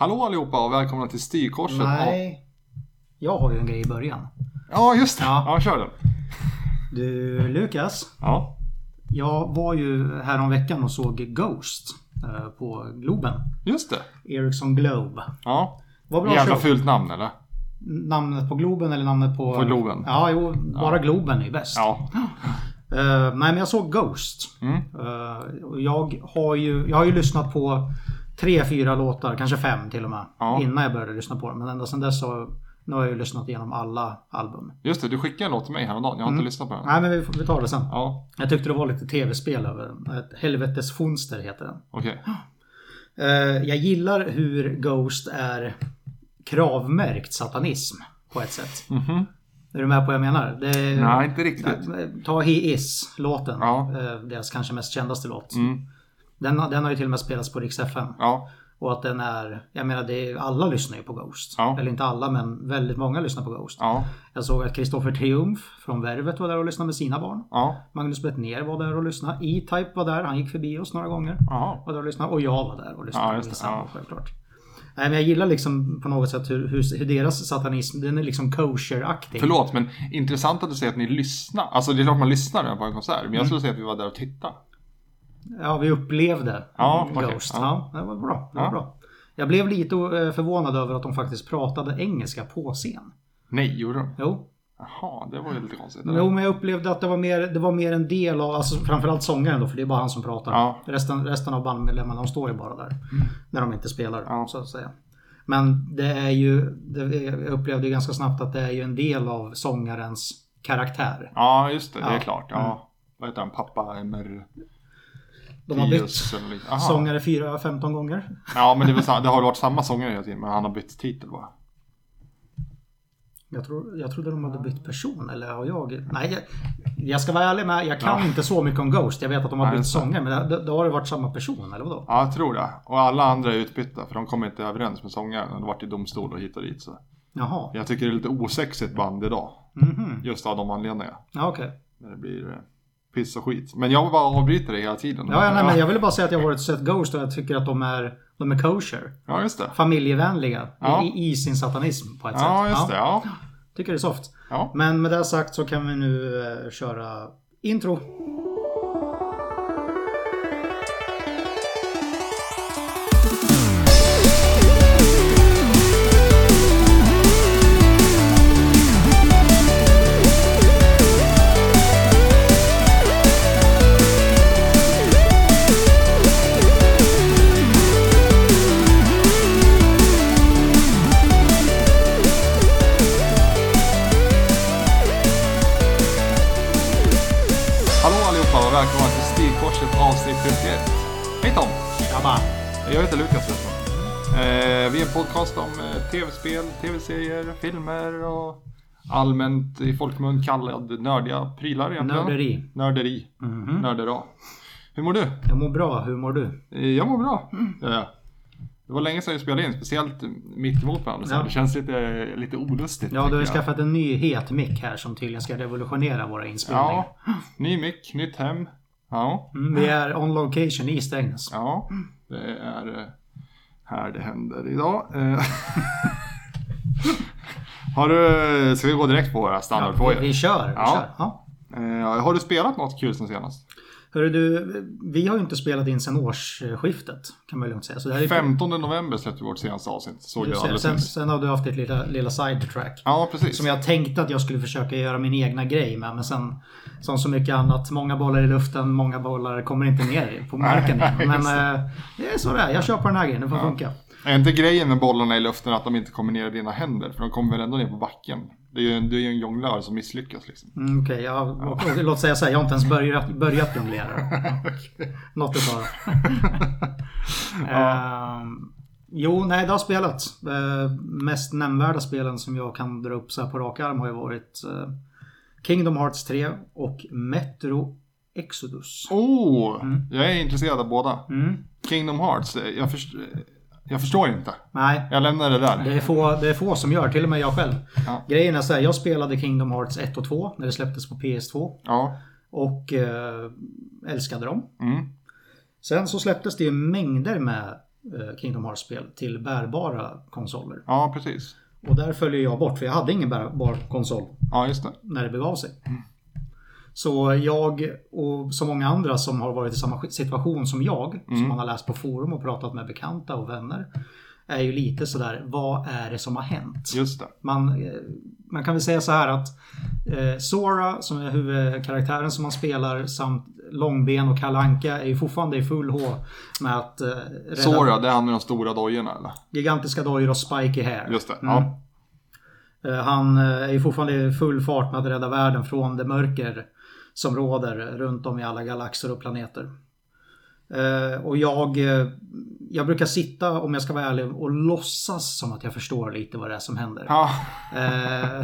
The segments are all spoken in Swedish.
Hallå allihopa och välkomna till Styrkorset. Nej, jag har ju en grej i början. Ja, just det. Ja kör den. Du, Lukas. Ja. Jag var ju häromveckan och såg Ghost på Globen. Just det. Ericsson Globe. Ja. Vad bra. Jävla fult namn, eller? Namnet på Globen eller namnet på... På Globen. Ja, jo, bara ja. Globen är bäst. Ja. Nej, men jag såg Ghost. Mm. Jag har ju lyssnat på 3-4 låtar, kanske 5 till och med, innan jag började lyssna på dem. Men ända sedan dess så nu har jag ju lyssnat igenom alla album. Just det, du skickade en låt till mig häromdagen. Jag har inte lyssnat på den. Nej, men vi tar det sen. Ja. Jag tyckte det var lite tv-spel över den. Ett helvetes fonster heter den. Okej. Jag gillar hur Ghost är kravmärkt satanism på ett sätt. Mm-hmm. Är du med på vad jag menar? Det, nej, inte riktigt. Ta He Is-låten. Ja. Deras kanske mest kändaste låt. Mm. Den har ju till och med spelats på Riksfm. Ja. Och att den är, jag menar, det är, alla lyssnar ju på Ghost. Ja. Eller inte alla, men väldigt många lyssnar på Ghost. Ja. Jag såg att Christopher Triumph från Värvet var där och lyssnade med sina barn. Ja. Magnus Bettner var där och lyssnade. E-Type var där, han gick förbi oss några gånger. Ja. Var där och lyssnade. Och jag var där och lyssnade. Ja, just det. Samma, ja. Självklart. Nej, men jag gillar liksom på något sätt hur deras satanism, den är liksom kosher-aktig. Förlåt, men intressant att du säger att ni lyssnar. Alltså det är klart man lyssnar på en konsert, men jag skulle säga att vi var där och tittade. Ja, vi upplevde Ghost. Okay. Ja, det var bra. Det var bra. Jag blev lite förvånad över att de faktiskt pratade engelska på scen. Nej, gjorde de? Jo. Jaha, det var ju lite konstigt. Eller? Jo, men jag upplevde att det var mer en del av, alltså framförallt sångaren då, för det är bara han som pratar. Ja. Resten av bandmedlemmarna, de står ju bara där när de inte spelar, så att säga. Men det är ju, jag upplevde ju ganska snabbt att det är ju en del av sångarens karaktär. Ja, just det, det är klart. Ja. Mm. Vad heter han? Pappa Mer... De har bytt sångare 4-15 gånger. Ja, men det har varit samma sångare hela tiden, men han har bytt titel bara. Jag trodde de hade bytt person, eller har jag... Nej, jag ska vara ärlig med, jag kan inte så mycket om Ghost. Jag vet att de har bytt sångare, men då har det varit samma person, eller vadå? Ja, jag tror det. Och alla andra är utbytta, för de kommer inte överens med sångaren. De har varit i domstol och hit och dit. Så. Jaha. Jag tycker det är lite osexigt band idag. Mm-hmm. Just av de anledningarna. Ja, okej. Okay. När det blir... piss och skit. Men jag bara avbryter det hela tiden. Ja, nej, men jag ville bara säga att jag har varit sett Ghost och jag tycker att de är kosher. Ja, just det. Familjevänliga i sin satanism på ett sätt. Ja, just det. Ja. Tycker det är soft. Ja. Men med det sagt så kan vi nu köra intro. Välkomna till Styrkorset avsnitt 31. Hej Tom! Tjabba! Jag heter Lukas. Vi är en podcast om tv-spel, tv-serier, filmer och allmänt i folkmun kallad nördiga prylar egentligen. Nörderi. Mm-hmm. Nördera. Hur mår du? Jag mår bra, hur mår du? Jag mår bra. Mm. Ja. Det var länge sedan jag spelade in, speciellt mitt emot mig. Ja. Det känns lite olustigt. Ja, du har skaffat en ny het mick här som tydligen ska revolutionera våra inspelningar. Ja, ny mick, nytt hem. Ja. Vi är on location i Strängnäs. Ja, det är här det händer idag. Ska vi gå direkt på våra standardfrågor? Ja, vi kör. Har du spelat något kul sen senast? Hörru du, vi har ju inte spelat in sen årsskiftet, kan man lugnt säga. Så det är 15 november släppte vårt senaste avsnitt, såg jag alldeles nyss. Sen har du haft ditt lilla sidetrack. Ja, precis. Som jag tänkte att jag skulle försöka göra min egna grej med, men sen som så mycket annat, många bollar i luften, många bollar kommer inte ner på marken. Men det är så där. Jag köper den här grejen, det får funka. Är inte grejen med bollarna i luften att de inte kommer ner i dina händer? För de kommer väl ändå ner på backen. Det är ju en jonglör som misslyckas liksom. Okej, låt säga så här. Jag har inte ens börjat jonglera. Okay. Något att ta. Det har spelat. Mest nämnvärda spelen som jag kan dra upp så här på rak arm har ju varit Kingdom Hearts 3 och Metro Exodus. Jag är intresserad av båda. Mm. Kingdom Hearts, jag förstår inte. Nej. Jag lämnar det där. Det är få som gör, till och med jag själv. Ja. Grejen är så här, jag spelade Kingdom Hearts 1 och 2 när det släpptes på PS2. Ja. Och älskade dem. Mm. Sen så släpptes det mängder med Kingdom Hearts-spel till bärbara konsoler. Ja, precis. Och där följer jag bort, för jag hade ingen bärbar konsol när det begav sig. Mm. Så jag och så många andra som har varit i samma situation som jag, som man har läst på forum och pratat med bekanta och vänner, är ju lite sådär, vad är det som har hänt? Just det. Man kan väl säga så här att Sora, som är huvudkaraktären som man spelar, samt Långben och Kalle Anka är ju fortfarande i full hå med att Sora, det är han med de stora dojorna, eller? Gigantiska dojor och spiky hair. Just det, ja. Han är ju fortfarande i full fart med att rädda världen från det mörker som råder runt om i alla galaxer och planeter. Och jag brukar sitta, om jag ska vara ärlig, och låtsas som att jag förstår lite vad det är som händer. Ja.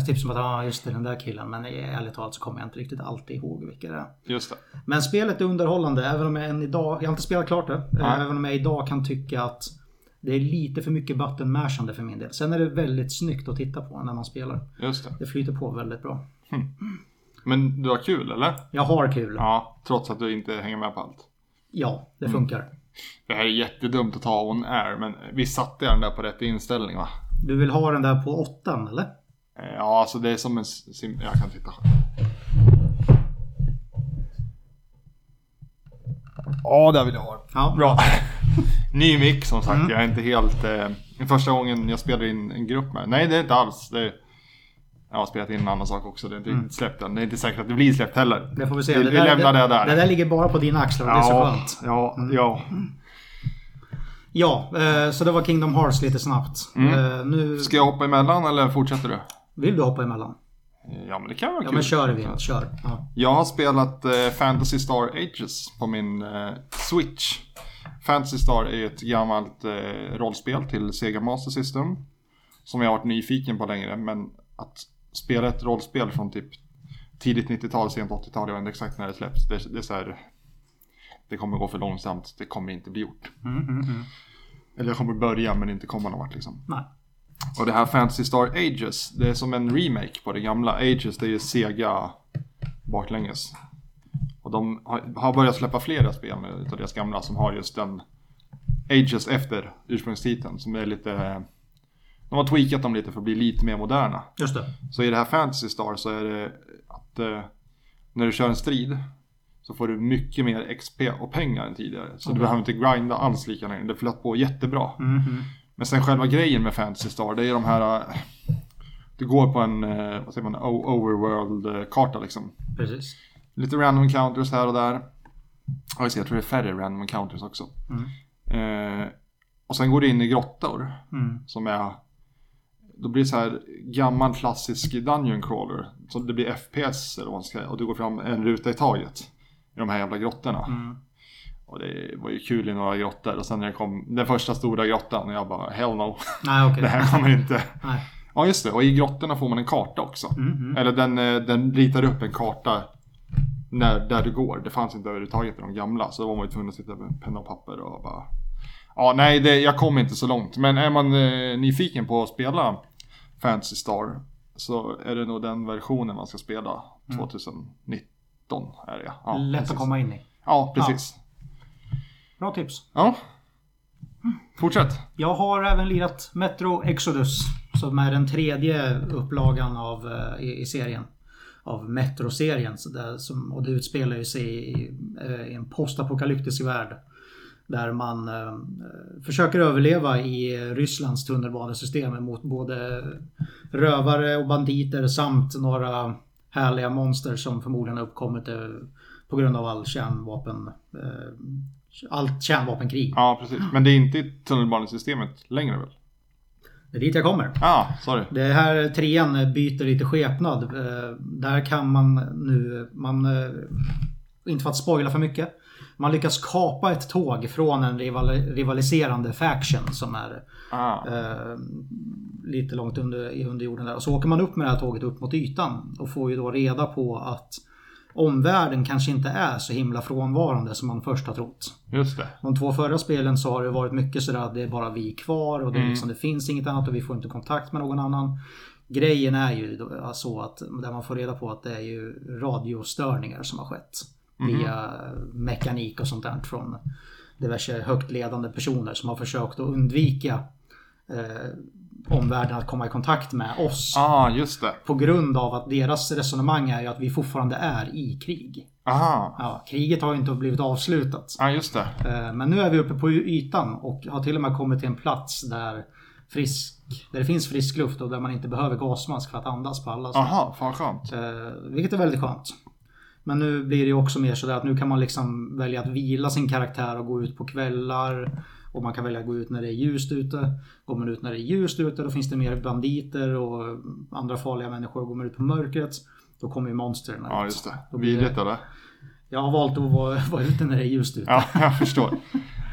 Typ som att, just det, den där killen. Men ärligt talat så kommer jag inte riktigt alltid ihåg vilka det är. Just det. Men spelet är underhållande, även om jag än idag, jag har inte spelat klart det, även om jag idag kan tycka att det är lite för mycket button-mashande för min del. Sen är det väldigt snyggt att titta på när man spelar. Just det. Det flyter på väldigt bra. Men du har kul, eller? Jag har kul. Ja, trots att du inte hänger med på allt. Ja, det funkar. Det här är jättedumt att ta on air, men vi satte den där på rätt inställning, va? Du vill ha den där på 8, eller? Ja, alltså det är som en sim... Jag kan titta. Ja, där vill jag ha. Ja. Bra. Ny mic, som sagt. Jag är inte helt... Första gången jag spelade in en grupp med... Nej, det är inte alls. Det är... Jag har spelat in en annan sak också. Det är inte släppt än. Det är inte säkert att det blir släppt heller. Det får vi se. Vi lämnar det där. Det där ligger bara på dina axlar. Ja, det är så skönt. Ja, så det var Kingdom Hearts lite snabbt. Nu... Ska jag hoppa emellan eller fortsätter du? Vill du hoppa emellan? Ja, men det kan vara kul. Ja, men kör. Ja. Jag har spelat Fantasy Star Ages på min Switch. Fantasy Star är ett gammalt rollspel till Sega Master System. Som jag har varit nyfiken på längre, men att spela ett rollspel från typ tidigt 90-tal, sent 80-tal, jag vet inte exakt när det släpps. Det är så här, det kommer gå för långsamt, det kommer inte bli gjort. Eller jag kommer börja men inte komma någon vart liksom. Nej. Och det här Fantasy Star Ages, det är som en remake på det gamla. Ages, det är ju Sega baklänges. Och de har börjat släppa flera spel utav deras gamla som har just den Ages efter ursprungstiteln, som är lite... De har tweakat dem lite för att bli lite mer moderna. Just det. Så i det här Fantasy Star så är det att när du kör en strid så får du mycket mer XP och pengar än tidigare. Så du behöver inte grinda alls lika länge. Det flöt på jättebra. Men sen själva grejen med Fantasy Star, det är de här... Du går på en overworld-karta liksom. Precis. Lite random counters här och där. Jag tror det är färre random counters också. Och sen går det in i grottor som är... Då blir det så här gammal klassisk dungeon crawler. Så det blir FPS eller vad man ska, och du går fram en ruta i taget i de här jävla grottorna. Och det var ju kul i några grottor. Och sen när jag kom den första stora grottan, och jag bara, hell no. Nej, okay. Det här kommer inte. Nej. Ja, just det. Och i grottorna får man en karta också. Eller den ritar upp en karta där du går. Det fanns inte överhuvudtaget i de gamla. Så då var man ju tvungen att sitta med penna och papper och bara... Ja, nej, jag kom inte så långt. Men är man nyfiken på att spela Fantasy Star så är det nog den versionen man ska spela. 2019 är det. Ja, lätt precis. Att komma in i. Ja, precis. Ja. Bra tips. Ja. Fortsätt. Jag har även lirat Metro Exodus, som är den tredje upplagan av, i serien. Av Metro-serien. Och det utspelar ju sig i en postapokalyptisk värld. Där man försöker överleva i Rysslands tunnelbanesystem mot både rövare och banditer samt några härliga monster som förmodligen har uppkommit på grund av allt kärnvapenkrig. Ja, precis. Men det är inte tunnelbanesystemet längre väl? Det är dit jag kommer. Det här trean byter lite skepnad. Där kan man nu... inte för att spoila för mycket... Man lyckas kapa ett tåg från en rivaliserande faction som är lite långt under jorden där. Och så åker man upp med det här tåget upp mot ytan och får ju då reda på att omvärlden kanske inte är så himla frånvarande som man först har trott. Just det. De två förra spelen så har det varit mycket sådär att det är bara vi kvar och det, liksom, det finns inget annat och vi får inte kontakt med någon annan. Grejen är ju så att där man får reda på att det är ju radiostörningar som har skett. Via mekanik och sånt där från diverse högt ledande personer som har försökt att undvika omvärlden att komma i kontakt med oss. Ah, just det. På grund av att deras resonemang är ju att vi fortfarande är i krig. Aha. Ja, kriget har ju inte blivit avslutat. Ah, just det. Men nu är vi uppe på ytan och har till och med kommit till en plats där det finns frisk luft och där man inte behöver gasmask för att andas på alla sätt. Aha, fan skönt. Vilket är väldigt skönt. Men nu blir det ju också mer sådär att nu kan man liksom välja att vila sin karaktär och gå ut på kvällar. Och man kan välja att gå ut när det är ljust ute. Går man ut när det är ljust ute då finns det mer banditer och andra farliga människor. Går man ut på mörkret då kommer ju monstren. Ja, just det. Vidrigt eller? Jag har valt att vara ute när det är ljust ute. Ja, jag förstår.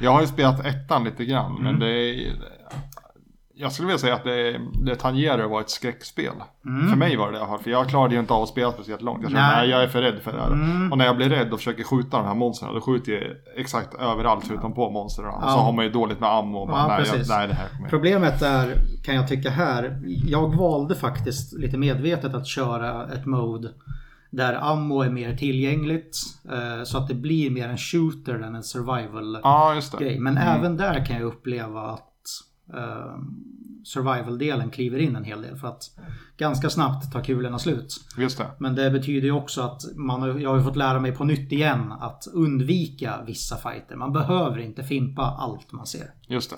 Jag har ju spelat ettan lite grann. Mm. Men det är... Jag skulle vilja säga att det tangerar att vara ett skräckspel. Mm. För mig var det i alla fall. För jag klarade ju inte av att spela speciellt långt. Jag kände, nej, jag är för rädd för det här. Mm. Och när jag blir rädd och försöker skjuta de här monsterna. Då skjuter jag exakt överallt utom på monsterna. Ja. Och så har man ju dåligt med ammo. Och bara, ja, nej, det här. Problemet är, kan jag tycka här. Jag valde faktiskt lite medvetet att köra ett mode. Där ammo är mer tillgängligt. Så att det blir mer en shooter än en survival grej. Men även där kan jag uppleva att survival-delen kliver in en hel del för att ganska snabbt tar kulorna slut. Just det. Men det betyder ju också att jag har ju fått lära mig på nytt igen att undvika vissa fighter. Man behöver inte fimpa allt man ser. Just det.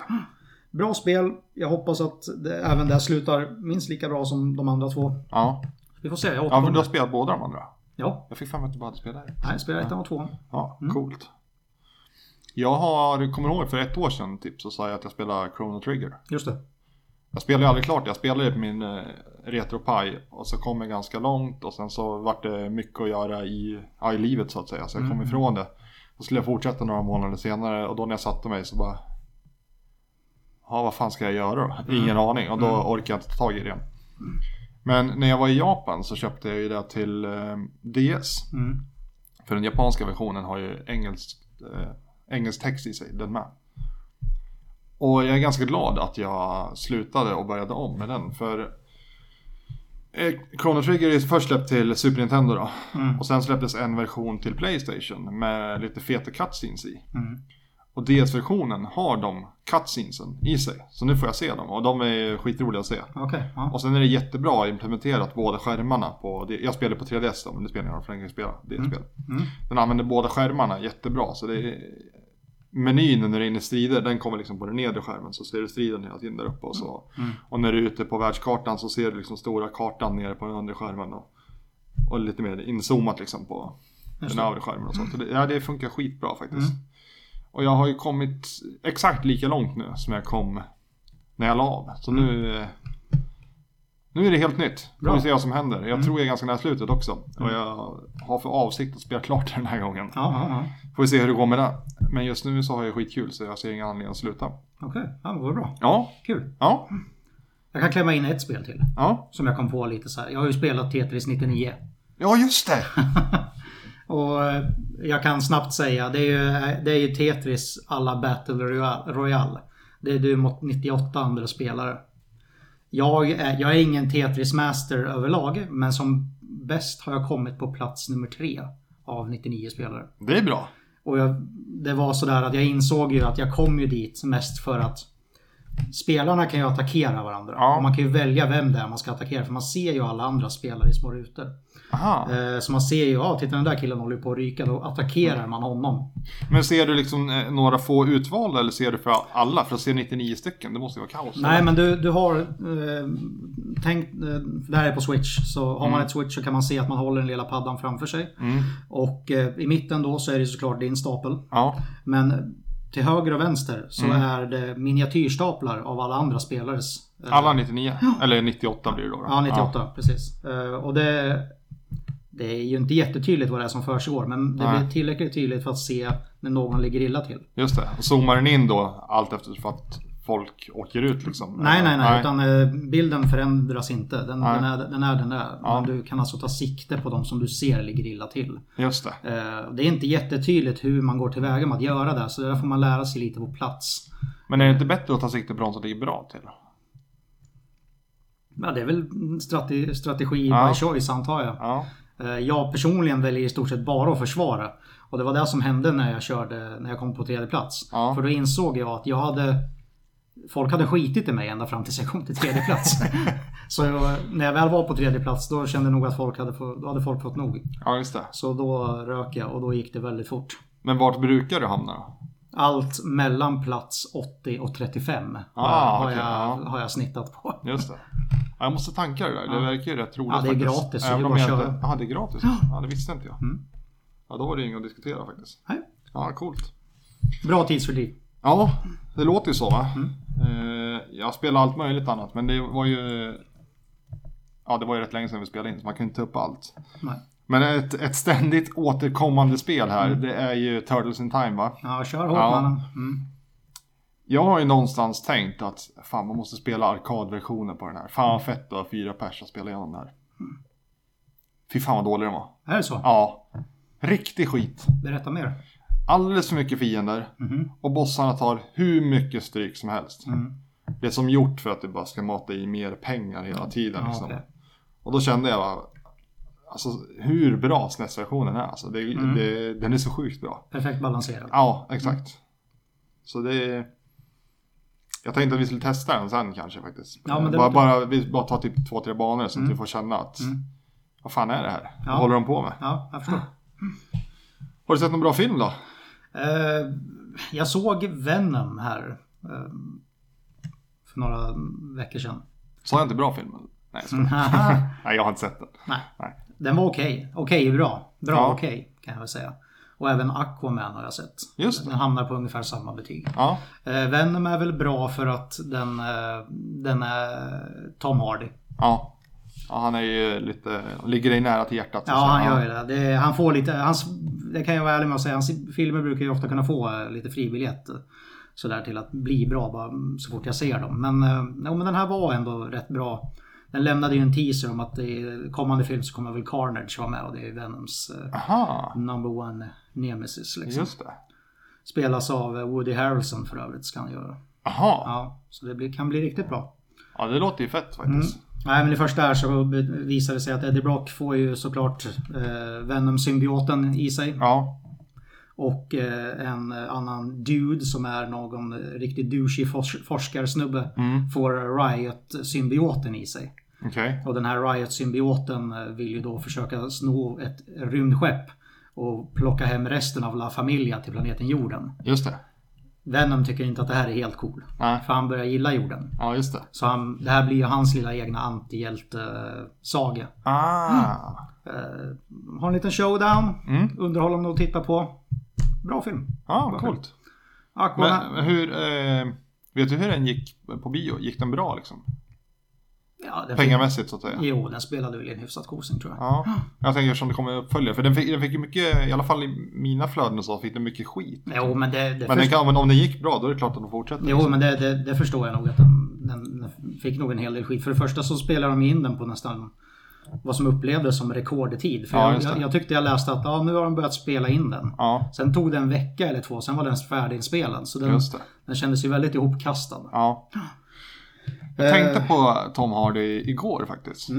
Bra spel. Jag hoppas att även det slutar minst lika bra som de andra två. Ja. Vi får se. Ja, men du har spelat båda de andra. Ja. Jag fick fram att du bara hade spelat ett. Nej, jag spelade ettan och tvåan. Ja, coolt. Jag kommer ihåg för ett år sedan typ, så sa jag att jag spelar Chrono Trigger. Just det. Jag spelade ju aldrig klart. Jag spelade på min RetroPie och så kom jag ganska långt. Och sen så var det mycket att göra i livet så att säga. Så jag kom ifrån det. Och skulle jag fortsätta några månader senare. Och då när jag satte mig så bara... Ja, vad fan ska jag göra då? Ingen aning. Och då orkade jag inte ta tag i det. Men när jag var i Japan så köpte jag ju det till DS. Mm. För den japanska versionen har ju engelsk text i sig, den med. Och jag är ganska glad att jag slutade och började om med den. För Chrono Trigger är först släppt till Super Nintendo då. Mm. Och sen släpptes en version till PlayStation med lite feta cutscenes i. Mm. Och DS-versionen har de cutscenesen i sig. Så nu får jag se dem. Och de är skitroliga att se. Okay, ja. Och sen är det jättebra implementerat båda skärmarna. Jag spelar på 3DS då, men det spelar jag för länge spela DS-spel. Mm. Den använder båda skärmarna jättebra. Så det är... Menyn när du är inne i strider, den kommer liksom på den nedre skärmen. Så ser du striden hela tiden där uppe. Och, så. Mm. Och när du är ute på världskartan så ser du liksom stora kartan nere på den andra skärmen. Och lite mer inzoomat liksom på den övre skärmen. Och så. Så det funkar skitbra faktiskt. Mm. Och jag har ju kommit exakt lika långt nu som jag kom när jag la av. Så nu är det helt nytt. Nu får vi se vad som händer. Jag tror jag är ganska nära slutet också. Och jag har för avsikt att spela klart den här gången. Får vi se hur det går med det. Men just nu så har jag skitkul så jag ser ingen anledning att sluta. Okej, ja, det går bra. Ja. Kul. Ja. Jag kan klämma in ett spel till. Ja. Som jag kom på lite så här. Jag har ju spelat Tetris 99. Ja, just det! Och jag kan snabbt säga det är ju Tetris alla Battle Royale. Det är du mot 98 andra spelare. Jag är ingen Tetris master överlag, men som bäst har jag kommit på plats nummer 3 av 99 spelare. Det är bra. Och det var så där att jag insåg ju att jag kom ju dit mest för att spelarna kan ju attackera varandra. Ja. Och man kan ju välja vem det är man ska attackera. För man ser ju alla andra spelare i små rutor. Så man ser ju, titta den där killen håller på att ryka. Då attackerar man honom. Men ser du liksom några få utvalda eller ser du för alla? För att se 99 stycken, det måste ju vara kaos. Nej, eller? Men du har tänkt, det här är på Switch. Så har man ett Switch så kan man se att man håller den lilla paddan framför sig. Och i mitten då så är det såklart din stapel. Ja. Men till höger och vänster så är det miniatyrstaplar av alla andra spelares. Alla 99, eller 98 blir det då. Ja, 98, precis. Och det är ju inte jättetydligt vad det är som försiggår, men det blir tillräckligt tydligt för att se när någon ligger illa till. Just det, och zoomar den in då allt efter för att folk åker ut liksom? Nej. Utan bilden förändras inte. Den är. Ja. Men du kan alltså ta sikte på de som du ser ligger illa till. Just det. Det är inte jättetydligt hur man går tillväga med att göra det. Så där får man lära sig lite på plats. Men är det inte bättre att ta sikte på de som ligger bra till? Ja, det är väl strategi by choice antar jag. Ja. Jag personligen väljer i stort sett bara att försvara. Och det var det som hände när jag kom på tredje plats. Ja. För då insåg jag att folk hade skitit i mig ända fram tills jag kom till tredje plats. Så när jag väl var på tredje plats, då kände nog att då hade folk fått nog. Ja, just det. Så då rök jag och då gick det väldigt fort. Men vart brukar du hamna då? Allt mellan plats 80 och 35 har jag snittat på. Just det. Jag måste tanka det där. Det verkar ju rätt roligt. Ja, det är faktiskt gratis. Så det bara köra. Ja, det är gratis. Ja, det visste inte jag. Mm. Ja, då var det inget att diskutera faktiskt. Nej. Ja, coolt. Bra tidsfördriv. Ja, det låter ju så va? Mm. Jag spelar allt möjligt annat, men det var ju rätt länge sedan vi spelade in, så man kan inte ta upp allt. Nej. Men ett ständigt återkommande spel här, det är ju Turtles in Time va? Ja, kör hårt mannen. Mm. Jag har ju någonstans tänkt att fan, man måste spela arkadversionen på den här. Fan fett då, 4 perser spelar igenom den här. Fy fan vad dålig den var. Är det så? Ja, riktig skit. Berätta mer. Alldeles för mycket fiender. Mm-hmm. Och bossarna tar hur mycket stryk som helst. Mm. Det är som gjort för att du bara ska mata i mer pengar hela tiden. Ja, liksom. Okay. Och då kände jag bara, alltså, hur bra SNES-versionen är. Alltså, den är så sjukt bra. Perfekt balanserad. Ja, exakt. Mm. Så jag tänkte att vi skulle testa den sen kanske faktiskt. Ja, men vi bara tar typ 2-3 banor så att du får känna att vad fan är det här? Ja. Vad håller de på med? Ja, jag förstår. Mm. Har du sett någon bra film då? Jag såg Venom här för några veckor sedan. Så jag inte bra filmen? Nej, jag har inte sett den. Nej. Den var okej. Okej är bra. Bra ja. Okej kan jag väl säga. Och även Aquaman har jag sett. Just det. Den hamnar på ungefär samma betyg. Ja. Venom är väl bra för att den är Tom Hardy. Ja. Ja, han är ju ligger dig nära till hjärtat. Ja, han gör ju det. Han får lite, det kan jag vara ärlig med att säga, hans filmer brukar ju ofta kunna få lite fribiljett så där till att bli bra bara så fort jag ser dem. Men den här var ändå rätt bra. Den lämnade ju en teaser om att i kommande film så kommer väl Carnage vara med, och det är Venoms number one nemesis liksom. Just det. Spelas av Woody Harrelson för övrigt ska han göra. Aha. Ja, så det kan bli riktigt bra. Ja, det låter ju fett faktiskt. Mm. Nej, men i första här så visade det sig att Eddie Brock får ju såklart Venom-symbioten i sig. Ja. Och en annan dude som är någon riktigt douchey forskarsnubbe får Riot-symbioten i sig. Okay. Och den här Riot-symbioten vill ju då försöka sno ett rymdskepp och plocka hem resten av La Familia till planeten jorden. Just det. Venom tycker inte att det här är helt cool. Nej. För han börjar gilla jorden. Ja, just det. Så det här blir ju hans lilla egna antihjälte-saga. Har en liten showdown. Underhållande att titta på. Bra film. Ja, bra, coolt. Men vet du hur den gick på bio? Gick den bra liksom? Ja, pengamässigt så att säga. Jo, den spelade väl en hyfsat kosing tror jag. Ja, jag tänker som det kommer att följa. För den fick ju mycket, i alla fall i mina flöden och så, fick den mycket skit. Jo, men om den gick bra, då är det klart att de fortsätter. Jo, liksom. Men det förstår jag nog att den fick nog en hel del skit. För det första så spelar de in den på nästan vad som upplevdes som rekordtid. För jag tyckte jag läste att nu har de börjat spela in den. Ja. Sen tog det en vecka eller 2, sen var den färdiginspelad. Så den kändes ju väldigt ihopkastad. Ja. Jag tänkte på Tom Hardy igår faktiskt.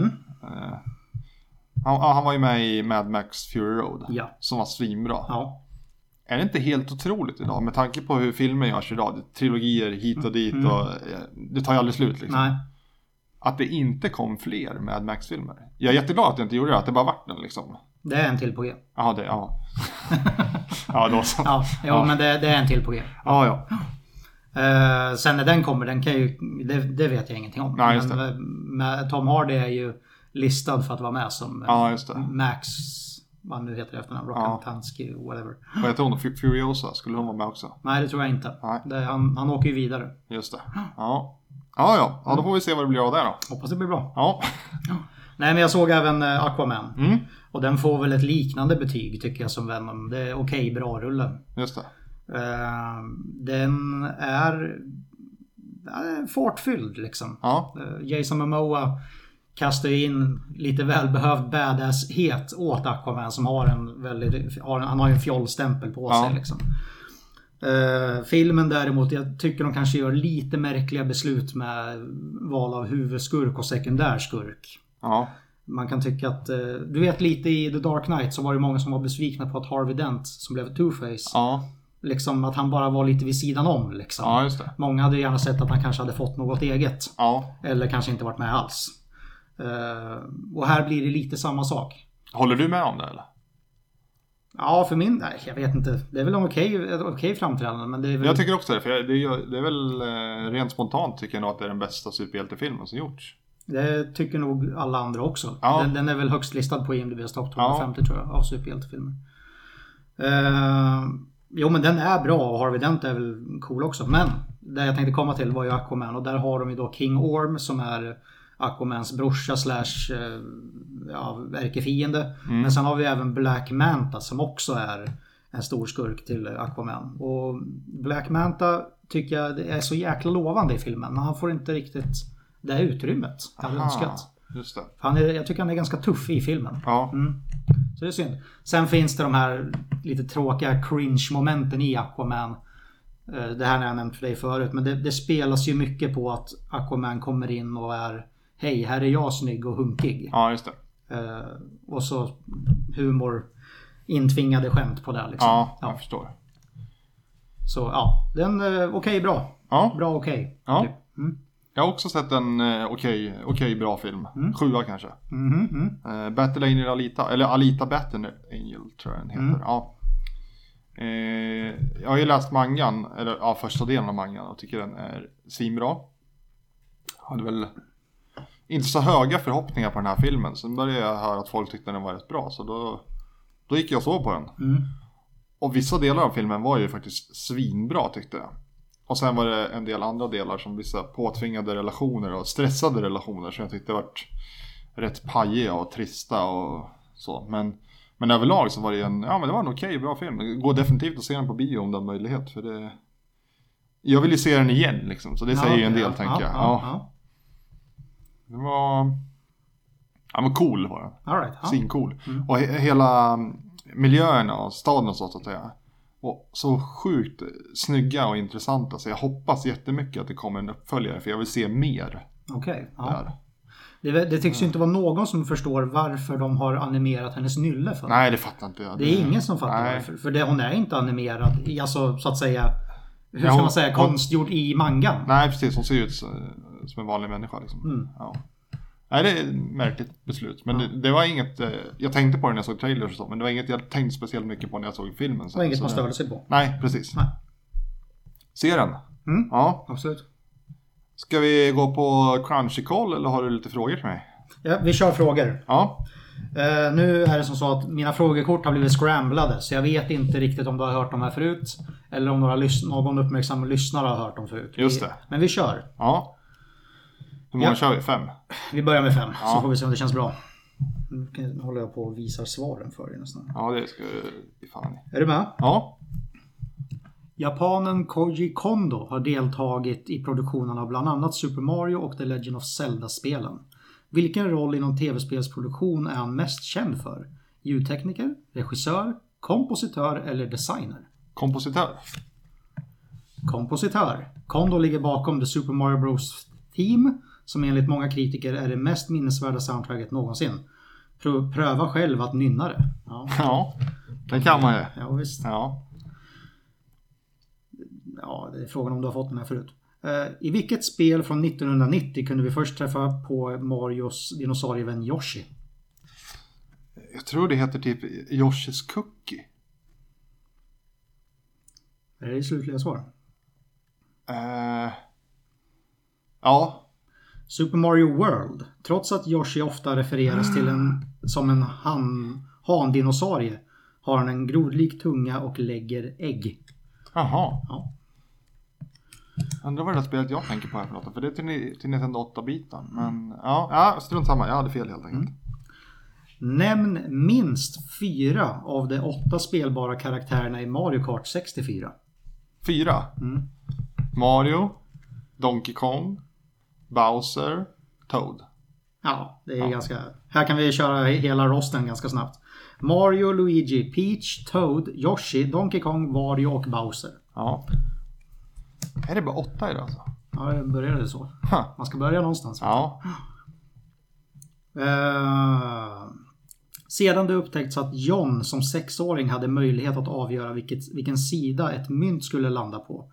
Han var ju med i Mad Max Fury Road, som var svinbra. Ja. Är det inte helt otroligt idag med tanke på hur filmen görs idag, trilogier hit och dit och det tar ju aldrig slut liksom. Nej. Att det inte kom fler Mad Max-filmer. Jag är jätteglad att jag inte gjorde det, att det bara vart den liksom. Det är en till på G. Jaha, det ja. Ja, då så. Ja, jo, ja. Men det är en till på G. Ja, ja. Sen när den kommer, den kan ju, det vet jag ingenting om. Nej, men Tom Hardy är ju listad för att vara med som Max, vad nu heter det efternamn, Rockantansky, whatever. Vad heter hon? Furiosa, skulle hon vara med också? Nej, det tror jag inte. Han åker ju vidare. Just det. Ja, då får vi se vad det blir av där då. Hoppas det blir bra. Ja. Nej, men jag såg även Aquaman. Och den får väl ett liknande betyg tycker jag som Venom. Det är okej, bra rulle. Just det. Den är fartfylld liksom. Ja. Jason Momoa kastar in lite välbehövd badasshet åt Aquaman som har en fjollstämpel på sig liksom. Filmen däremot, jag tycker de kanske gör lite märkliga beslut med val av huvudskurk och sekundärskurk. Ja. man kan tycka att, du vet lite i The Dark Knight så var det många som var besvikna på att Harvey Dent som blev Two-Face, ja, liksom att han bara var lite vid sidan om liksom. Ja, just det. Många hade gärna sett att han kanske hade fått något eget, ja, eller kanske inte varit med alls. Och här blir det lite samma sak. Håller du med om det eller? Ja, för min, nej, jag vet inte. Det är väl okej framträdande, men det är väl... Jag tycker också det, för det är väl rent spontant tycker jag nog att det är den bästa superhjältefilmen som gjorts. Det tycker nog alla andra också. Ja. Den är väl högst listad på IMDb's topp 250, ja, tror jag, av superhjältefilmer. Jo, men den är bra och Harvey Dent är väl cool också. Men det jag tänkte komma till var ju Aquaman, och där har de ju då King Orm som är Aquamans brorsa slash ärkefiende. Mm. Men sen har vi även Black Manta som också är en stor skurk till Aquaman. Och Black Manta tycker jag är så jäkla lovande i filmen, men han får inte riktigt det här utrymmet jag hade önskat. Just det. Jag tycker han är ganska tuff i filmen. Ja. Mm. Så det är synd. Sen finns det de här lite tråkiga cringe-momenten i Aquaman. Det här har jag nämnt för dig förut, men det spelas ju mycket på att Aquaman kommer in och är, hej, här är jag snygg och hunkig. Ja, just det. Och så humor, intvingade skämt på det liksom. Ja, jag förstår. Så ja, den okej, bra. Ja. Bra okej. Ja. Typ. Mm. Jag har också sett en okej bra film. Mm. 7 kanske. Battle Angel Alita, eller Alita Battle Angel tror jag den heter. Mm. Ja. Jag har ju läst mangan, eller ja, första delen av mangan, och tycker den är svinbra. Jag hade väl inte så höga förhoppningar på den här filmen. Sen började jag höra att folk tyckte den var rätt bra, så då gick jag så på den. Mm. Och vissa delar av filmen var ju faktiskt svinbra tyckte jag. Och sen var det en del andra delar som vissa påtvingade relationer och stressade relationer som jag tyckte varit rätt pajiga och trista och så. Men överlag så var det en okej bra film. Det går definitivt att se den på bio om det är möjlighet, för det... Jag vill ju se den igen liksom, så det säger ju en del, tänker jag. Ja. Den var... Ja, men cool var den. All right, cool. Mm. Och hela miljön och staden och sånt att säga. Och så sjukt snygga och intressanta. Så jag hoppas jättemycket att det kommer en uppföljare, för jag vill se mer. Okej, ja. Det tycks ju inte vara någon som förstår varför de har animerat hennes nylle för. Nej, det fattar inte jag. Det är ingen som fattar varför. För hon är inte animerad, alltså så att säga, konstgjord i mangan. Nej, precis. Hon ser ut som en vanlig människa liksom. Mm. Ja. Nej, det är ett märkligt beslut. Men det var inget, jag tänkte på det när jag såg trailers och så, men det var inget jag tänkte speciellt mycket på när jag såg filmen. Det var inget man störde sig på. Nej, precis. Nej. Ser den? Mm, ja, absolut. Ska vi gå på Crunchyroll eller har du lite frågor till mig? Ja, vi kör frågor. Ja. Nu är det som så att mina frågekort har blivit scramblade, så jag vet inte riktigt om du har hört dem här förut eller om någon uppmärksam lyssnare har hört dem förut. Just det. Men vi kör. Ja. Hur många kör vi? 5? Vi börjar med 5, så får vi se om det känns bra. Nu håller jag på och visar svaren för dig nästan. Ja, det ska vi fan. Är du med? Ja. Japanen Koji Kondo har deltagit i produktionen av bland annat Super Mario och The Legend of Zelda-spelen. Vilken roll inom tv-spelsproduktion är han mest känd för? Ljudtekniker, regissör, kompositör eller designer? Kompositör. Kompositör. Kondo ligger bakom The Super Mario Bros. Theme, som enligt många kritiker är det mest minnesvärda soundtracket någonsin. Pröva själv att nynna det. Ja, den kan man ju. Ja, visst. Ja, det är frågan om du har fått den här förut. I vilket spel från 1990 kunde vi först träffa på Marios dinosaurievän Yoshi? Jag tror det heter typ Yoshi's Cookie. Är det slutliga svar? Ja. Super Mario World. Trots att Yoshi ofta refereras till som en handdinosaurie har han en grodlik tunga och lägger ägg. Jaha. Ja. Undrar vad det där spelet jag tänker på här för det är till Nintendo 8-bitar. Men ja, strunt samma. Jag hade fel helt enkelt. Mm. Nämn minst 4 av de 8 spelbara karaktärerna i Mario Kart 64. 4? Mm. Mario, Donkey Kong, Bowser, Toad. Ja, det är ganska... Här kan vi köra hela rosten ganska snabbt. Mario, Luigi, Peach, Toad, Yoshi, Donkey Kong, Wario och Bowser. Ja. Är det bara 8 idag alltså? Ja, det började så. Man ska börja någonstans. Ja. Sedan det upptäckts att John som sexåring hade möjlighet att avgöra vilken sida ett mynt skulle landa på,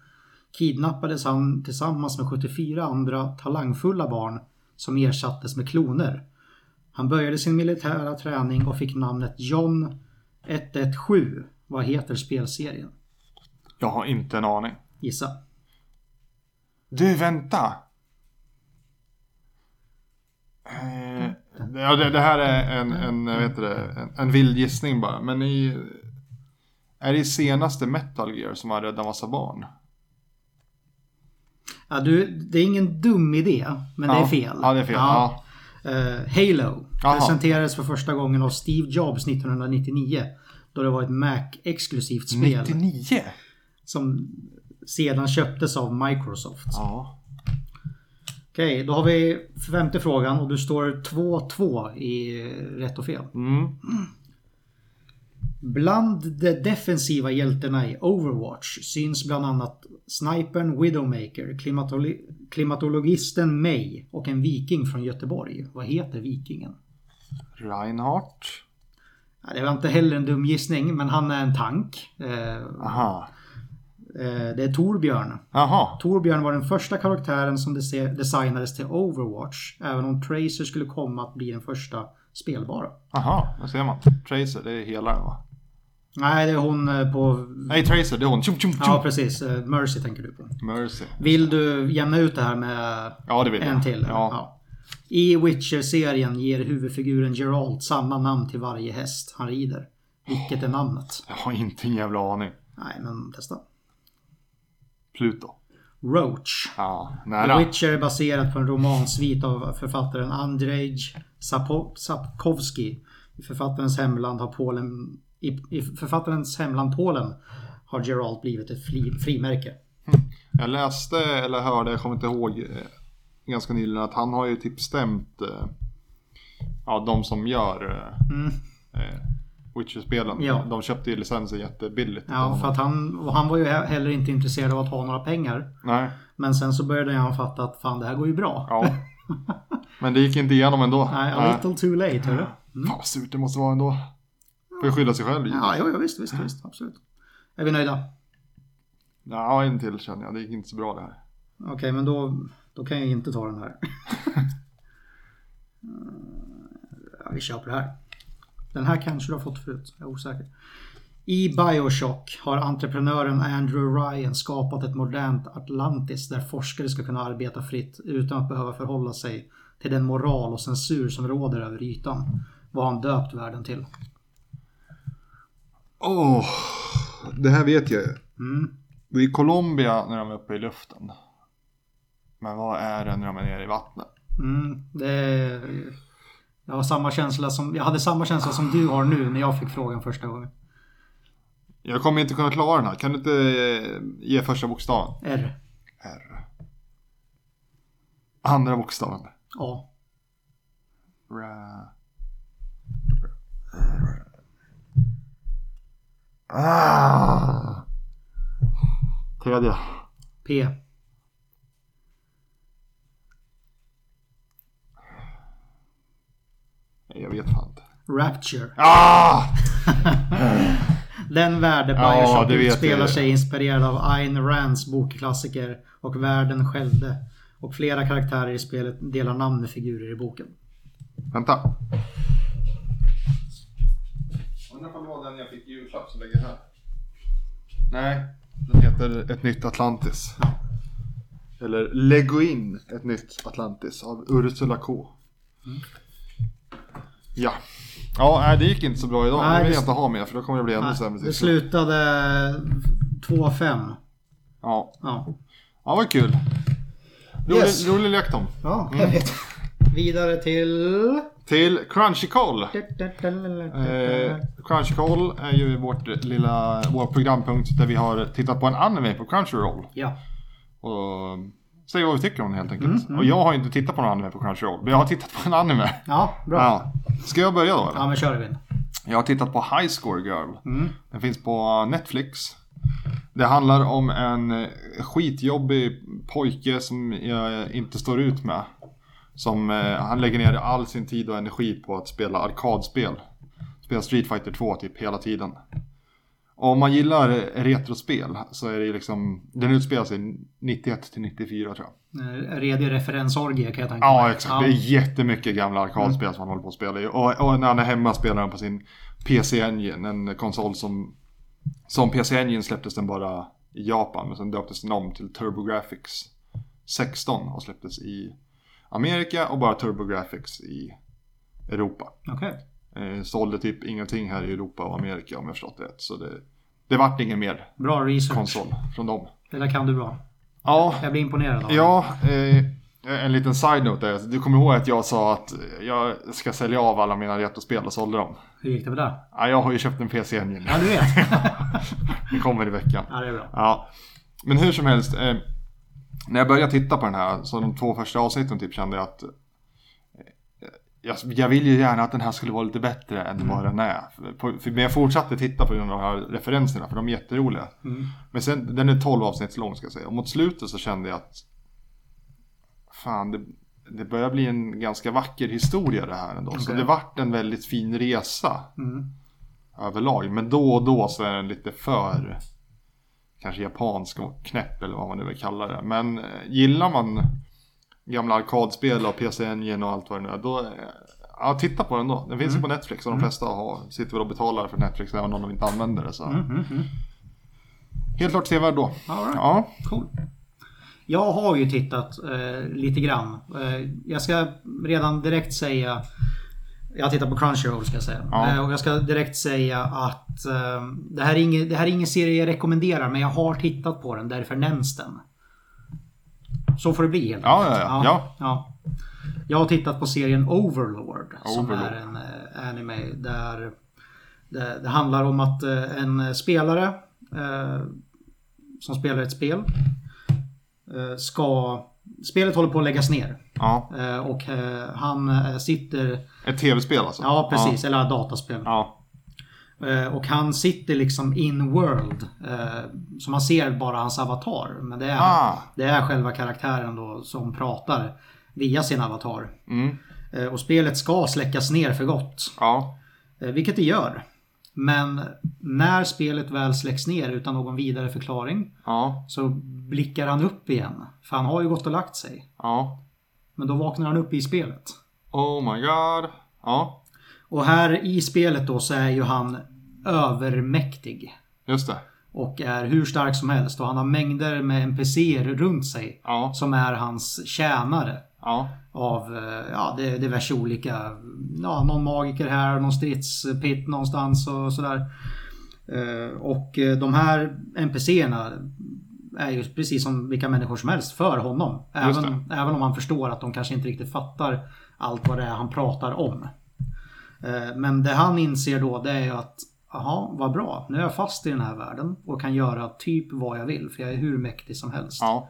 kidnappades han tillsammans med 74 andra talangfulla barn som ersattes med kloner. Han började sin militära träning och fick namnet John 117. Vad heter spelserien? Jag har inte en aning. Gissa. Du, vänta! Ja, det här är en vild gissning bara. Men är det i senaste Metal Gear som har räddat massa barn? Ja, det är ingen dum idé, men ja, det är fel. Ja, det är fel. Ja. Ja. Halo presenterades för första gången av Steve Jobs 1999, då det var ett Mac-exklusivt spel. 99? Som sedan köptes av Microsoft. Ja. Okej, då har vi femte frågan och du står 2-2 i rätt och fel. Mm. Bland de defensiva hjältarna i Overwatch syns bland annat snipern Widowmaker, klimatologisten May och en viking från Göteborg. Vad heter vikingen? Reinhardt? Det var inte heller en dum gissning, men han är en tank. Aha. Det är Torbjorn. Aha. Torbjorn var den första karaktären som designades till Overwatch, även om Tracer skulle komma att bli den första spelbara. Aha, vad ser man? Tracer, det är hela den, va? Nej, det är hon på... Nej, Tracer, det är hon. Tjum, tjum, tjum. Ja, precis. Mercy tänker du på. Mercy. Vill du jämna ut det här med ja, det vill en jag. Till? Ja. Ja. I Witcher-serien ger huvudfiguren Geralt samma namn till varje häst han rider. Vilket är namnet? Jag har inte en jävla aning. Nej, men testa. Pluto. Roach. Ja, nära. The Witcher är baserat på en romansvit av författaren Andrzej Sapkowski. I författarens hemland Polen har Geralt blivit ett frimärke. Jag läste eller hörde, jag kommer inte ihåg, ganska nyligen att han har ju typ stämt de som gör Witcher-spelen. Ja. De köpte ju licenser jättebilligt. Ja, för att han var ju heller inte intresserad av att ha några pengar. Nej. Men sen så började han fatta att fan, det här går ju bra. Ja. Men det gick inte igenom ändå. Nej, a little too late, hörru. Fan vad surt det måste vara ändå. Får ju skydda sig själv. Ja, ja visst, absolut. Är vi nöjda? Ja, en till känner jag. Det gick inte så bra det här. Okej, men då kan jag inte ta den här. Ja, vi kör på det här. Den här kanske du har fått förut, jag är osäker. I Bioshock har entreprenören Andrew Ryan skapat ett modernt Atlantis där forskare ska kunna arbeta fritt utan att behöva förhålla sig till den moral och censur som råder över ytan. Vad han döpt världen till? Det här vet jag ju. Mm. I Colombia när de är uppe i luften. Men vad är det när de är nere i vattnet? Jag har samma känsla som jag hade samma känsla som du har nu när jag fick frågan första gången. Jag kommer inte kunna klara den här. Kan du inte ge första bokstaven? R. Andra bokstaven? A. Tredje. P. Jag vet fan inte. Rapture. Den världen Bioshock utspelar sig inspirerad av Ayn Rands bokklassiker och världen skällde. Och flera karaktärer i spelet delar namn med figurer i boken. Vänta. Undrar om det var den jag fick julklapp så länge här. Nej, den heter Ett nytt Atlantis. Eller Lego in Ett nytt Atlantis av Ursula K. Mm. Ja. Ja, det gick inte så bra idag. Nej, jag vill inte ha mer för då kommer det bli ännu sämre. Det slutade 2-5. Ja. Ja. Ja, vad kul. Rolig lek Tom. Ja, jag vet. Vidare till Crunchyroll. Crunchyroll är ju vår programpunkt där vi har tittat på en anime på Crunchyroll. Ja. Och säg vad vi tycker om den helt enkelt. Och jag har inte tittat på någon anime på Crunchyroll, men jag har tittat på en anime. Ja, bra. Ja. Ska jag börja då? Eller? Ja, men kör vi in. Jag har tittat på High Score Girl. Mm. Den finns på Netflix. Det handlar om en skitjobbig pojke som jag inte står ut med. som han lägger ner all sin tid och energi på att spela arkadspel. Spela Street Fighter 2 typ hela tiden. Och om man gillar retrospel så är det ju liksom, den utspelar sig 91-94 tror jag. Redig referensorgie kan jag tänka mig. Ja, exakt. Ja. Det är jättemycket gamla arkadspel som han håller på att spela i. Och när han är hemma spelar han på sin PC Engine, en konsol som PC Engine släpptes den bara i Japan, men sen döptes den om till TurboGrafx 16 och släpptes i Amerika och bara TurboGrafx i Europa. Okej. Sålde typ ingenting här i Europa och Amerika om jag förstått det rätt. Så det vart ingen mer bra research. Konsol från dem. Det där kan du bra. Ja. Jag blir imponerad av. Ja, en liten side-note där. Du kommer ihåg att jag sa att jag ska sälja av alla mina retrospel och sålde dem. Hur gick det med det? Ja, jag har ju köpt en PC Engine. Ja, du vet. Det kommer i veckan. Ja, det är bra. Ja. Men hur som helst, när jag började titta på den här så de två första avsnitten typ kände jag att jag vill ju gärna att den här skulle vara lite bättre än vad den är. Men jag fortsatte titta på de här referenserna för de är jätteroliga. Mm. Men sen, den är 12 avsnitt lång ska jag säga. Och mot slutet så kände jag att fan, det börjar bli en ganska vacker historia det här ändå. Okay. Så det vart en väldigt fin resa överlag. Men då och då så är den lite för kanske japansk och knäpp eller vad man nu vill kalla det. Men gillar man gamla arkadspel och PC Engine och allt vad det nu är, då, ja, titta på den då. Den finns ju på Netflix och de flesta sitter väl och betalar för Netflix även om de inte använder det. Så. Helt klart sevärd då. All right. Ja, cool. Jag har ju tittat lite grann. Jag ska redan direkt säga, jag tittar på Crunchyroll ska jag säga. Ja. Och jag ska direkt säga att det här är ingen serie jag rekommenderar, men jag har tittat på den, därför nämns den. Så får det bli helt enkelt. Ja. Jag har tittat på serien Overlord. Som är en anime där det handlar om att en spelare som spelar ett spel spelet håller på att läggas ner. Ja. Och han sitter... Ett tv-spel alltså? Ja, precis. Ja. Eller dataspel. Ja. Och han sitter liksom in-world. Så man ser bara hans avatar. Men det är själva karaktären då som pratar via sin avatar. Mm. Och spelet ska släckas ner för gott. Ja. Vilket det gör. Men när spelet väl släcks ner utan någon vidare förklaring så blickar han upp igen. För han har ju gått och lagt sig. Ja. Men då vaknar han upp i spelet. Oh my god. Ja. Och här i spelet då så är ju han övermäktig. Just det. Och är hur stark som helst. Och han har mängder med NPCer runt sig. Ja. Som är hans tjänare. Ja. Av diverse olika. Ja, någon magiker här. Någon stridspitt någonstans och sådär. Och de här NPCerna är ju precis som vilka människor som helst för honom. Även om han förstår att de kanske inte riktigt fattar allt vad det är han pratar om. Men det han inser då, det är att vad bra, nu är jag fast i den här världen och kan göra typ vad jag vill, för jag är hur mäktig som helst. Ja.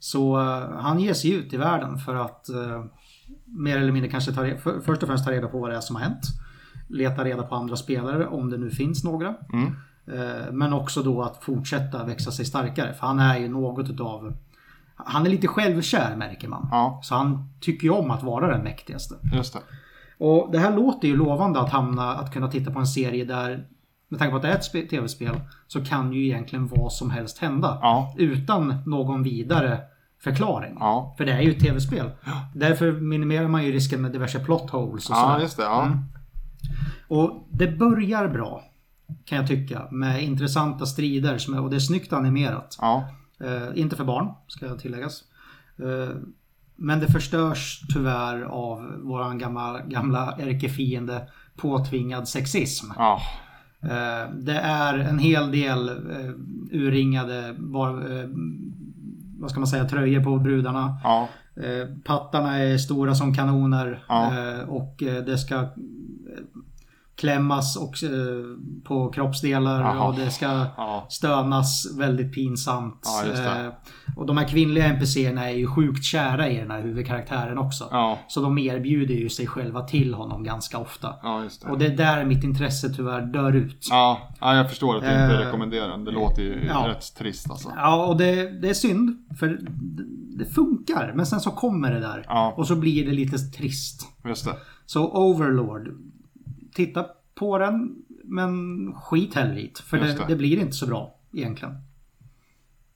Så han ger sig ut i världen för att mer eller mindre kanske först och främst ta reda på vad det är som har hänt. Leta reda på andra spelare, om det nu finns några. Mm. Men också då att fortsätta växa sig starkare, för han är ju något utav... Han är lite självkär märker man. Ja. Så han tycker ju om att vara den mäktigaste. Just det. Och det här låter ju lovande att kunna titta på en serie där, med tanke på att det är ett tv-spel, så kan ju egentligen vad som helst hända. Ja. Utan någon vidare förklaring. Ja. För det är ju ett tv-spel. Ja. Därför minimerar man ju risken med diverse plot holes och sådär. Ja, just det. Ja. Mm. Och det börjar bra, kan jag tycka, med intressanta strider. Och det är snyggt animerat. Ja. Inte för barn, ska tilläggas. Men det förstörs tyvärr av våran gamla ärkefiende påtvingad sexism. Oh. Det är en hel del urringade vad ska man säga, tröjor på brudarna. Oh. Pattarna är stora som kanoner. Oh. Och det ska klämmas på kroppsdelar. Aha. Och det ska stönas väldigt pinsamt. Ja, och de här kvinnliga NPCerna är ju sjukt kära i den här huvudkaraktären också. Ja. Så de erbjuder ju sig själva till honom ganska ofta. Ja, just det. Och det är där mitt intresse tyvärr dör ut. Ja jag förstår att du inte rekommenderar den. Det låter ju rätt trist alltså. Ja, och det är synd. För det funkar. Men sen så kommer det där. Ja. Och så blir det lite trist. Just det. Så Overlord. Titta på den. Men skit hellre. För det blir inte så bra egentligen.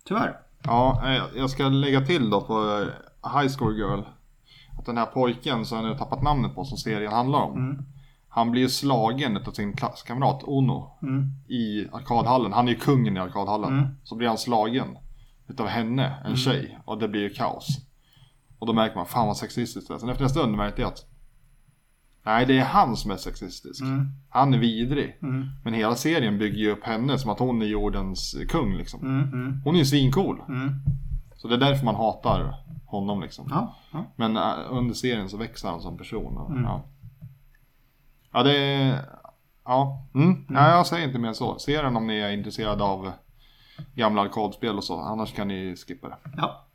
Tyvärr. Ja, jag ska lägga till då på High Score Girl. Att den här pojken som jag nu tappat namnet på som serien handlar om. Mm. Han blir ju slagen av sin klasskamrat Ono i arkadhallen. Han är ju kungen i arkadhallen. Mm. Så blir han slagen utav henne, en tjej. Och det blir ju kaos. Och då märker man, fan vad sexistiskt det är. Sen efter en stund märkte jag att nej, det är han som är sexistisk. Mm. Han är vidrig. Mm. Men hela serien bygger ju upp henne som att hon är jordens kung liksom. Hon är ju svincool. Så det är därför man hatar honom liksom. Ja, ja. Men under serien så växer han som person. Och, ja, det är... Ja. Nej, jag säger inte mer så. Se den om ni är intresserade av gamla arkadspel och så. Annars kan ni skippa det. Ja.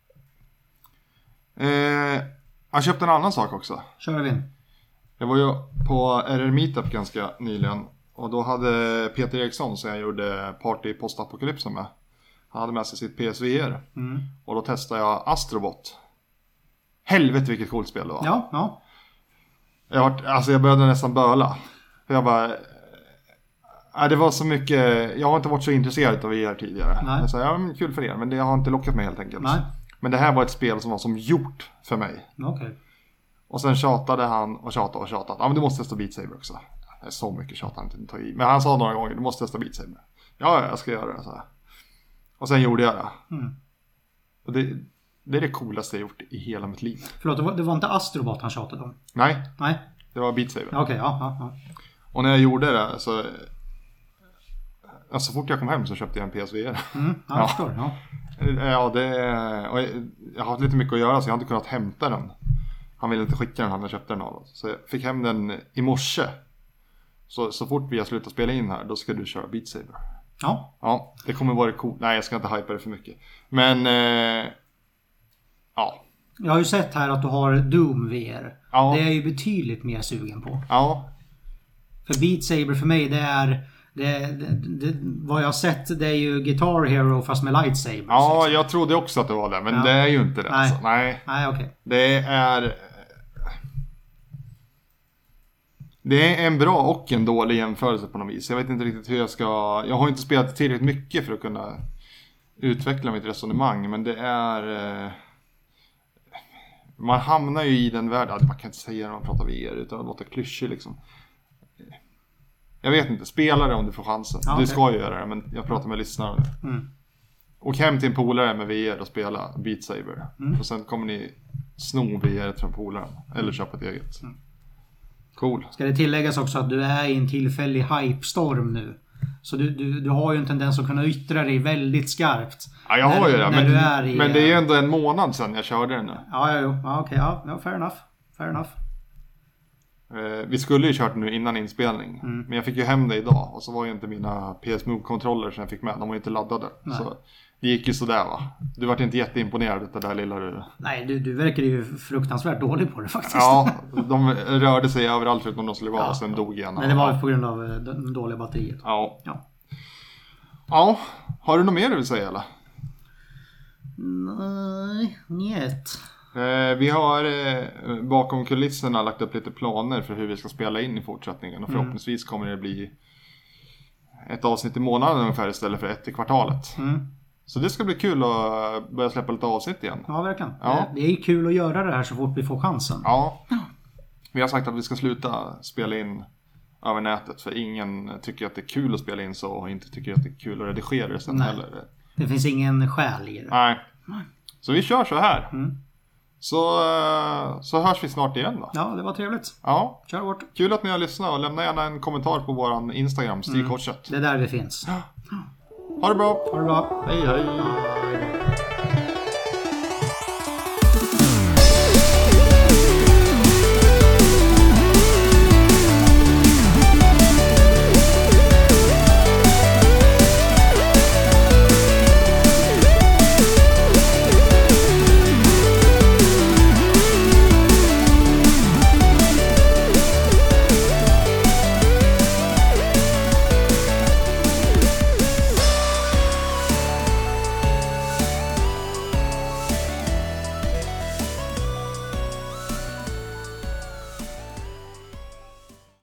Jag köpte en annan sak också. Kör vi in. Jag var ju på RR Meetup ganska nyligen. Och då hade Peter Eriksson som jag gjorde Party Postapokalypsen med. Han hade med sig sitt PSVR. Och då testade jag Astrobot. Helvete vilket coolt spel det var. Ja, ja. Jag började nästan böla. Jag bara... det var så mycket... Jag har inte varit så intresserad av er tidigare. Jag sa, ja, kul för er. Men det har inte lockat mig helt enkelt. Nej. Men det här var ett spel som var som gjort för mig. Okay. Och sen tjatade han och tjatade. Ja, men du måste testa Beat Saber också. Det är så mycket tjatade han inte tar i. Men han sa några gånger, du måste testa Beat Saber. Ja, jag ska göra det. Så här. Och sen gjorde jag det. Och det är det coolaste jag gjort i hela mitt liv. Förlåt, det var inte Astrobot han tjatade om? Nej. Det var Beat Saber. Okej, ja. Och när jag gjorde det så... Alltså, så fort jag kom hem så köpte jag en PSVR. Jag förstår, ja. Ja, och jag har haft lite mycket att göra så jag har inte kunnat hämta den. Han ville inte skicka den, han köpte den av oss. Så jag fick hem den i morse. Så fort vi har slutat spela in här, då ska du köra Beat Saber. Ja, det kommer vara coolt. Nej, jag ska inte hypa det för mycket. Men... Ja. Jag har ju sett här att du har Doom VR. Ja. Det är ju betydligt mer sugen på. Ja. För Beat Saber för mig, det är... vad jag har sett, det är ju Guitar Hero fast med lightsabers. Ja, liksom. Jag trodde också att det var det, men det är ju inte det. Nej, alltså. Nej, okej. Det är en bra och en dålig jämförelse på något vis. Jag vet inte riktigt hur jag ska... Jag har inte spelat tillräckligt mycket för att kunna utveckla mitt resonemang, men det är... Man hamnar ju i den världen. Man kan inte säga när man pratar VR utan att låta klyschig liksom. Jag vet inte, spela det om du får chansen. Ja, du ska ju göra det, men jag pratar med lyssnare. Åk hem till en polare med VR och spela Beat Saber. Och sen kommer ni sno VR från polaren. Eller köpa ett eget. Cool. Ska det tilläggas också att du är i en tillfällig hypestorm nu. Så du har ju en tendens att kunna yttra dig väldigt skarpt. Ja, jag har ju det. Men det är ju ändå en månad sedan jag körde den nu. Ja, okej, fair enough. Vi skulle ju kört nu innan inspelning. Men jag fick ju hem det idag. Och så var ju inte mina PS Move-kontroller som jag fick med. De var ju inte laddade. Nej. Så det gick ju sådär, va. Du var inte jätteimponerad av det där lilla du... Nej, du verkar ju fruktansvärt dålig på det faktiskt. Ja, de rörde sig överallt utom de skulle vara. Och sen dog igen. Men det var ju på grund av den dåliga batteriet. Ja, har du något mer du vill säga eller? Nej, njet. Vi har bakom kulisserna lagt upp lite planer för hur vi ska spela in i fortsättningen. Och förhoppningsvis kommer det bli ett avsnitt i månaden ungefär istället för ett i kvartalet. Så det ska bli kul att börja släppa lite avsnitt igen. Ja, verkligen. Ja. Det är kul att göra det här så fort vi får chansen. Ja, vi har sagt att vi ska sluta spela in över nätet. För ingen tycker att det är kul att spela in så och inte tycker att det är kul att redigera det sen heller. Det finns ingen skäl i det. Nej, så vi kör så här. Så hörs vi snart igen då. Ja, det var trevligt. Ja. Kör bort. Kul att ni har lyssnat och lämna gärna en kommentar på våran Instagram Styrkorset. Det är där vi finns. Ha det bra. Hej.